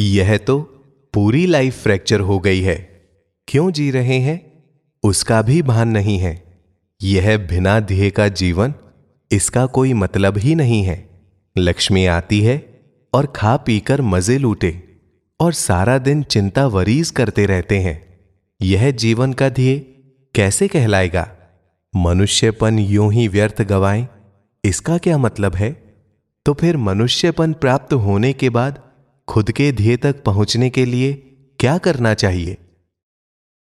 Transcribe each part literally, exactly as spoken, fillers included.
यह तो पूरी लाइफ फ्रैक्चर हो गई है, क्यों जी रहे हैं उसका भी भान नहीं है। यह बिना ध्येय का जीवन, इसका कोई मतलब ही नहीं है। लक्ष्मी आती है और खा पीकर मजे लूटे और सारा दिन चिंता वरीज करते रहते हैं। यह जीवन का ध्येय कैसे कहलाएगा? मनुष्यपन यूं ही व्यर्थ गवाएं, इसका क्या मतलब है? तो फिर मनुष्यपन प्राप्त होने के बाद खुद के ध्येय तक पहुंचने के लिए क्या करना चाहिए?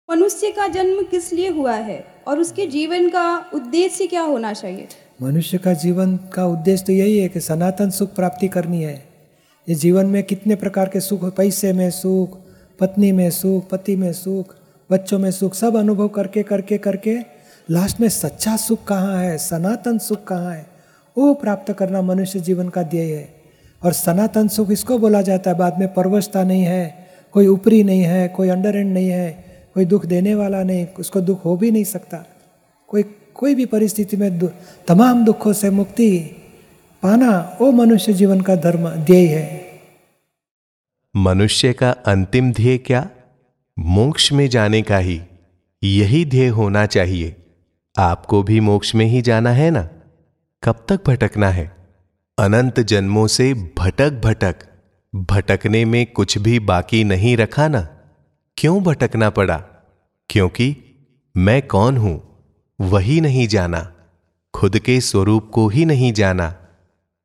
मनुष्य का जन्म किस लिए हुआ है और उसके जीवन का उद्देश्य क्या होना चाहिए? मनुष्य का जीवन का उद्देश्य तो यही है कि सनातन सुख प्राप्ति करनी है। ये जीवन में कितने प्रकार के सुख, पैसे में सुख, पत्नी में सुख, पति में सुख, बच्चों में सुख, सब अनुभव करके करके करके लास्ट में सच्चा सुख कहाँ है, सनातन सुख कहाँ है, वो प्राप्त करना मनुष्य जीवन का ध्येय है। और सनातन सुख इसको बोला जाता है बाद में, परवशता नहीं है, कोई ऊपरी नहीं है, कोई अंडर एंड नहीं है, कोई दुख देने वाला नहीं, उसको दुख हो भी नहीं सकता। कोई कोई भी परिस्थिति में तमाम दुखों से मुक्ति पाना, वो मनुष्य जीवन का धर्म ध्येय है। मनुष्य का अंतिम ध्येय क्या? मोक्ष में जाने का ही, यही ध्येय होना चाहिए। आपको भी मोक्ष में ही जाना है ना, कब तक भटकना है? अनंत जन्मों से भटक भटक भटकने में कुछ भी बाकी नहीं रखा ना। क्यों भटकना पड़ा? क्योंकि मैं कौन हूं वही नहीं जाना, खुद के स्वरूप को ही नहीं जाना।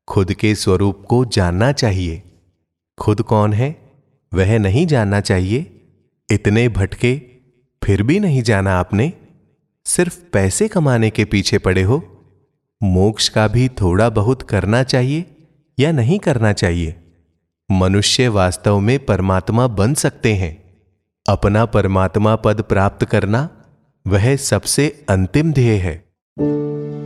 खुद के स्वरूप को जानना चाहिए, खुद कौन है वह नहीं जानना चाहिए। इतने भटके फिर भी नहीं जाना आपने, सिर्फ पैसे कमाने के पीछे पड़े हो। मोक्ष का भी थोड़ा बहुत करना चाहिए या नहीं करना चाहिए? मनुष्य वास्तव में परमात्मा बन सकते हैं। अपना परमात्मा पद प्राप्त करना वह सबसे अंतिम ध्येय है।